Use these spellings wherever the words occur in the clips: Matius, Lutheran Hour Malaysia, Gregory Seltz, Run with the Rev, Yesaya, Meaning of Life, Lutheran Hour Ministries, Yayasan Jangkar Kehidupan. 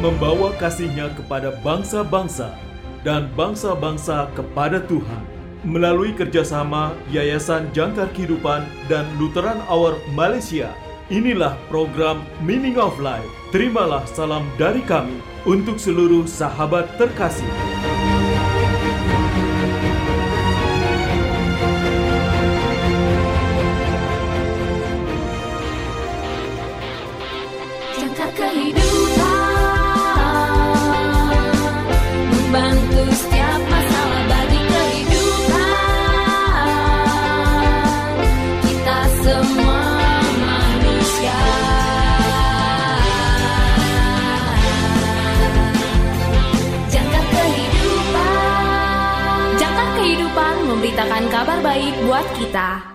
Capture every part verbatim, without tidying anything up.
membawa kasihnya kepada bangsa-bangsa dan bangsa-bangsa kepada Tuhan. Melalui kerjasama Yayasan Jangkar Kehidupan dan Lutheran Hour Malaysia, inilah program Meaning of Life. Terimalah salam dari kami untuk seluruh sahabat terkasih. Jangkar kehidupan membantu setiap masalah bagi kehidupan kita semua. Memberitakan kabar baik buat kita.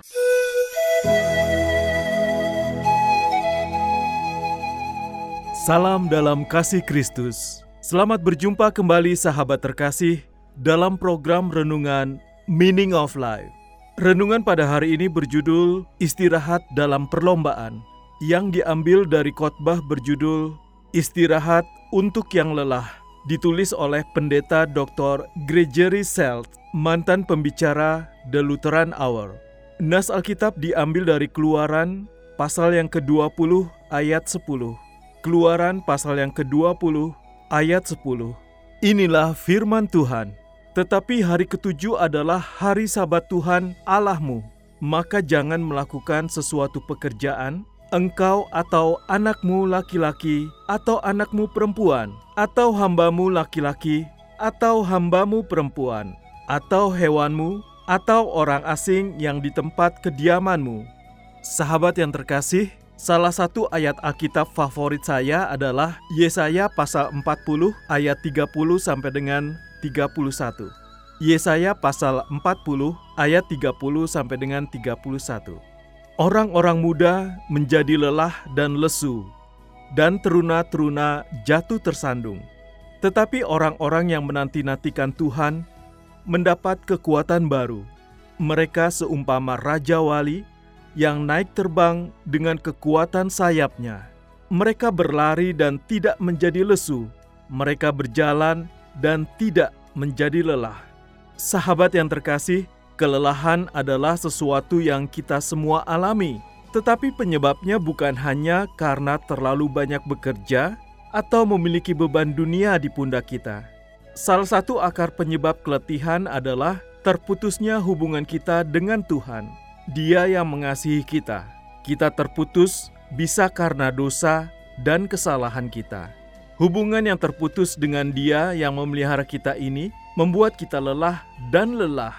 Salam dalam kasih Kristus. Selamat berjumpa kembali sahabat terkasih dalam program renungan Meaning of Life. Renungan pada hari ini berjudul Istirahat dalam Perlombaan, yang diambil dari khotbah berjudul Istirahat untuk yang lelah, ditulis oleh pendeta Doktor Gregory Seltz, mantan pembicara The Lutheran Hour. Nas Alkitab diambil dari Keluaran pasal yang kedua puluh ayat sepuluh. Keluaran pasal yang kedua puluh ayat sepuluh. Inilah firman Tuhan. Tetapi hari ketujuh adalah hari sabat Tuhan Allahmu. Maka jangan melakukan sesuatu pekerjaan, engkau atau anakmu laki-laki, atau anakmu perempuan, atau hambamu laki-laki, atau hambamu perempuan, atau hewanmu, atau orang asing yang di tempat kediamanmu. Sahabat yang terkasih, salah satu ayat Alkitab favorit saya adalah Yesaya pasal empat puluh ayat tiga puluh sampai dengan tiga puluh satu. Yesaya pasal empat puluh ayat tiga puluh sampai dengan tiga puluh satu. Orang-orang muda menjadi lelah dan lesu, dan teruna-teruna jatuh tersandung. Tetapi orang-orang yang menanti-nantikan Tuhan mendapat kekuatan baru. Mereka seumpama raja wali yang naik terbang dengan kekuatan sayapnya. Mereka berlari dan tidak menjadi lesu. Mereka berjalan dan tidak menjadi lelah. Sahabat yang terkasih, kelelahan adalah sesuatu yang kita semua alami. Tetapi penyebabnya bukan hanya karena terlalu banyak bekerja atau memiliki beban dunia di pundak kita. Salah satu akar penyebab keletihan adalah terputusnya hubungan kita dengan Tuhan. Dia yang mengasihi kita. Kita terputus bisa karena dosa dan kesalahan kita. Hubungan yang terputus dengan Dia yang memelihara kita ini membuat kita lelah dan lelah.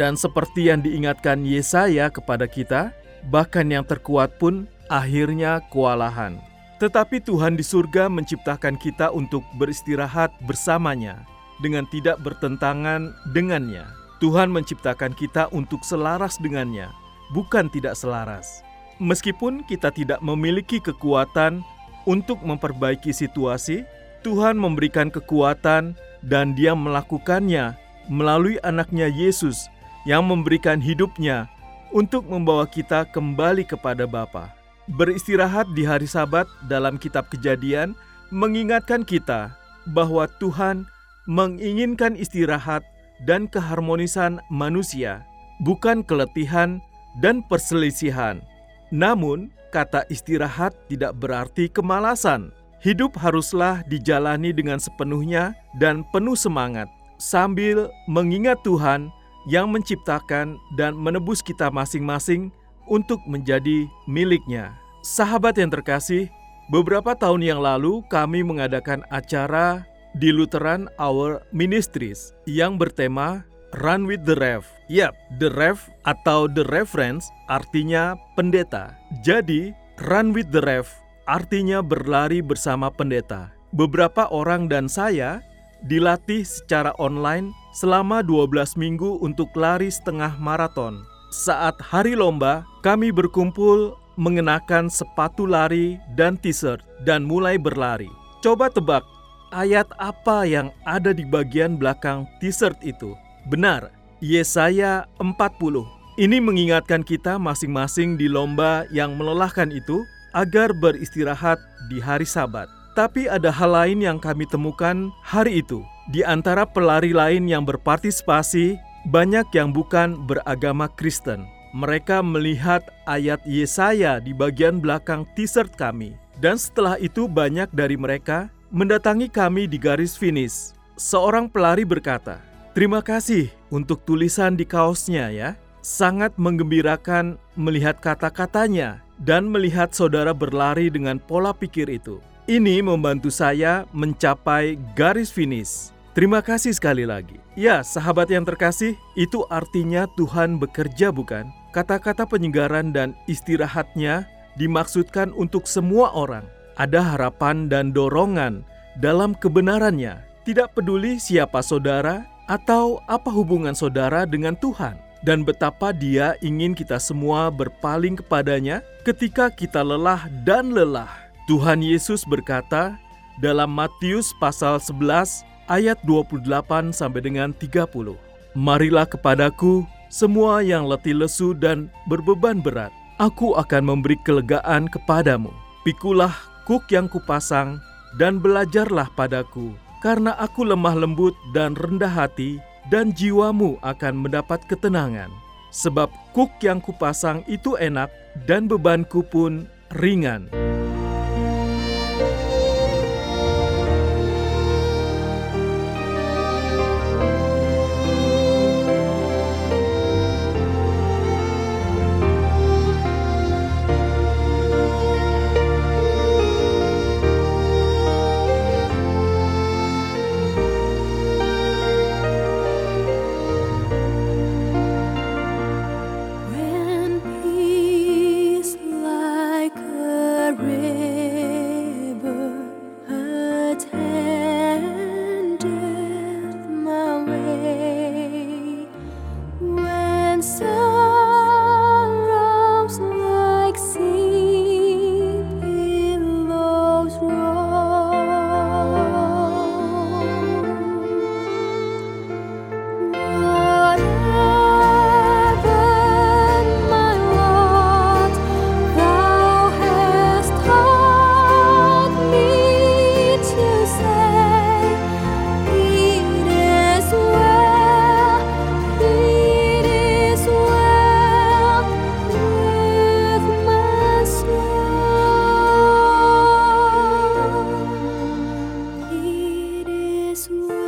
Dan seperti yang diingatkan Yesaya kepada kita, bahkan yang terkuat pun akhirnya kewalahan. Tetapi Tuhan di surga menciptakan kita untuk beristirahat bersamanya, dengan tidak bertentangan dengannya. Tuhan menciptakan kita untuk selaras dengannya, bukan tidak selaras. Meskipun kita tidak memiliki kekuatan untuk memperbaiki situasi, Tuhan memberikan kekuatan dan Dia melakukannya melalui anaknya Yesus yang memberikan hidupnya untuk membawa kita kembali kepada Bapa. Beristirahat di hari Sabat dalam kitab Kejadian mengingatkan kita bahwa Tuhan menginginkan istirahat dan keharmonisan manusia, bukan keletihan dan perselisihan. Namun, kata istirahat tidak berarti kemalasan. Hidup haruslah dijalani dengan sepenuhnya dan penuh semangat, sambil mengingat Tuhan yang menciptakan dan menebus kita masing-masing untuk menjadi miliknya. Sahabat yang terkasih, beberapa tahun yang lalu kami mengadakan acara di Lutheran Hour Ministries yang bertema Run with the Rev. Yap, the Rev atau the Reference artinya pendeta. Jadi, Run with the Rev artinya berlari bersama pendeta. Beberapa orang dan saya dilatih secara online selama dua belas minggu untuk lari setengah maraton. Saat hari lomba, kami berkumpul mengenakan sepatu lari dan t-shirt dan mulai berlari. Coba tebak, ayat apa yang ada di bagian belakang t-shirt itu? Benar, Yesaya empat puluh. Ini mengingatkan kita masing-masing di lomba yang melelahkan itu agar beristirahat di hari Sabat. Tapi ada hal lain yang kami temukan hari itu. Di antara pelari lain yang berpartisipasi, banyak yang bukan beragama Kristen. Mereka melihat ayat Yesaya di bagian belakang t-shirt kami. Dan setelah itu banyak dari mereka mendatangi kami di garis finish. Seorang pelari berkata, "Terima kasih untuk tulisan di kaosnya ya. Sangat menggembirakan melihat kata-katanya dan melihat saudara berlari dengan pola pikir itu. Ini membantu saya mencapai garis finish. Terima kasih sekali lagi." Ya, sahabat yang terkasih, itu artinya Tuhan bekerja bukan? Kata-kata penyegaran dan istirahatnya dimaksudkan untuk semua orang. Ada harapan dan dorongan dalam kebenarannya. Tidak peduli siapa saudara atau apa hubungan saudara dengan Tuhan. Dan betapa Dia ingin kita semua berpaling kepadanya ketika kita lelah dan lelah. Tuhan Yesus berkata dalam Matius pasal sebelas ayat dua puluh delapan sampai dengan tiga puluh. "Marilah kepadaku semua yang letih lesu dan berbeban berat. Aku akan memberi kelegaan kepadamu. Pikulah kuk yang kupasang dan belajarlah padaku. Karena aku lemah lembut dan rendah hati dan jiwamu akan mendapat ketenangan. Sebab kuk yang kupasang itu enak dan bebanku pun ringan." He is the way.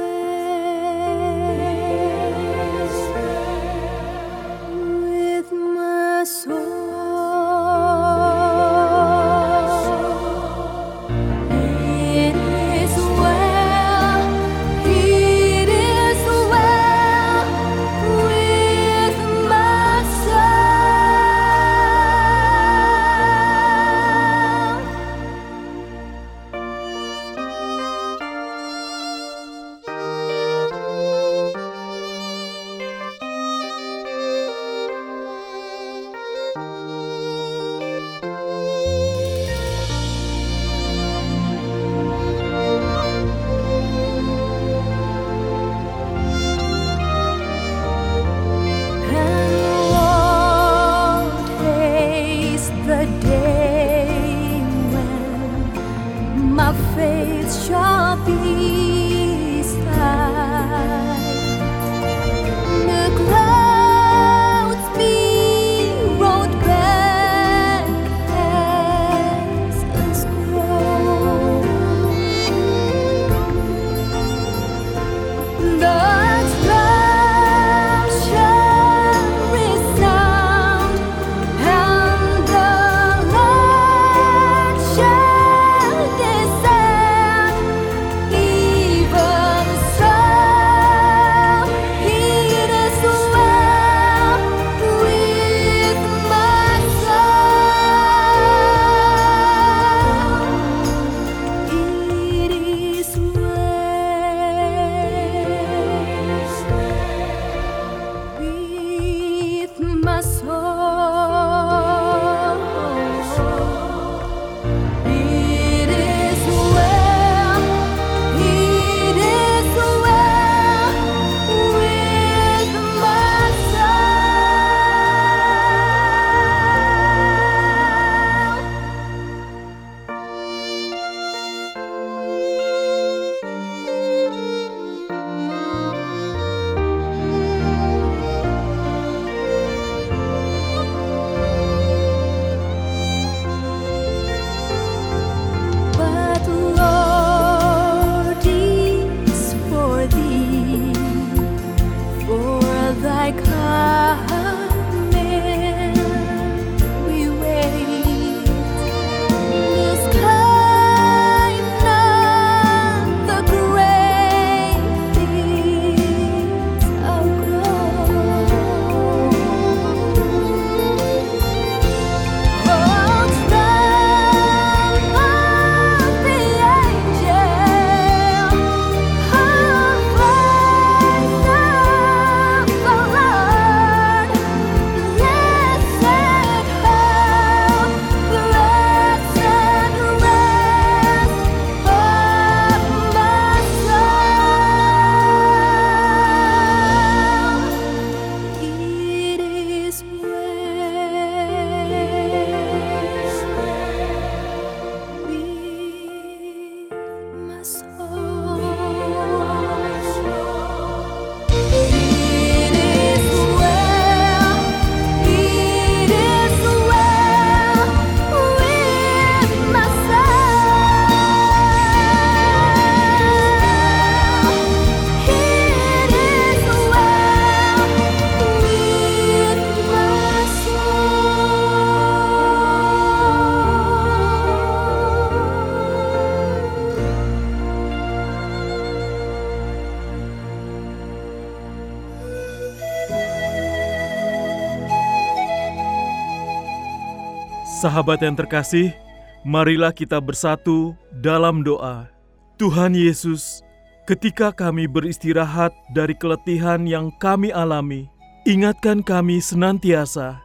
Sahabat yang terkasih, marilah kita bersatu dalam doa. Tuhan Yesus, ketika kami beristirahat dari keletihan yang kami alami, ingatkan kami senantiasa,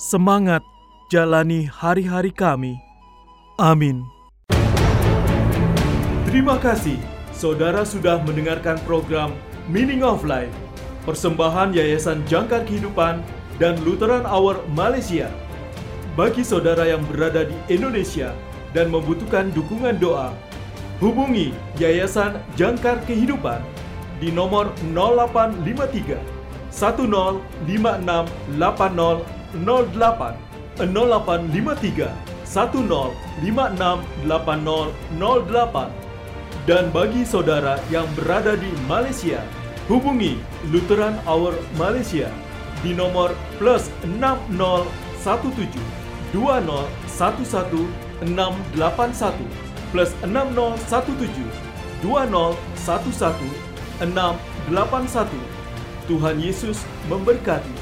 semangat jalani hari-hari kami. Amin. Terima kasih, saudara sudah mendengarkan program Meaning of Life, persembahan Yayasan Jangkar Kehidupan dan Lutheran Hour Malaysia. Bagi saudara yang berada di Indonesia dan membutuhkan dukungan doa, hubungi Yayasan Jangkar Kehidupan di nomor nol delapan lima tiga satu nol lima enam delapan nol nol delapan nol delapan lima tiga satu nol lima enam delapan nol nol delapan. Dan bagi saudara yang berada di Malaysia, hubungi Lutheran Hour Malaysia di nomor plus enam nol satu tujuh dua nol satu satu enam delapan satu plus enam nol satu tujuh dua nol satu satu enam delapan satu. Tuhan Yesus memberkati.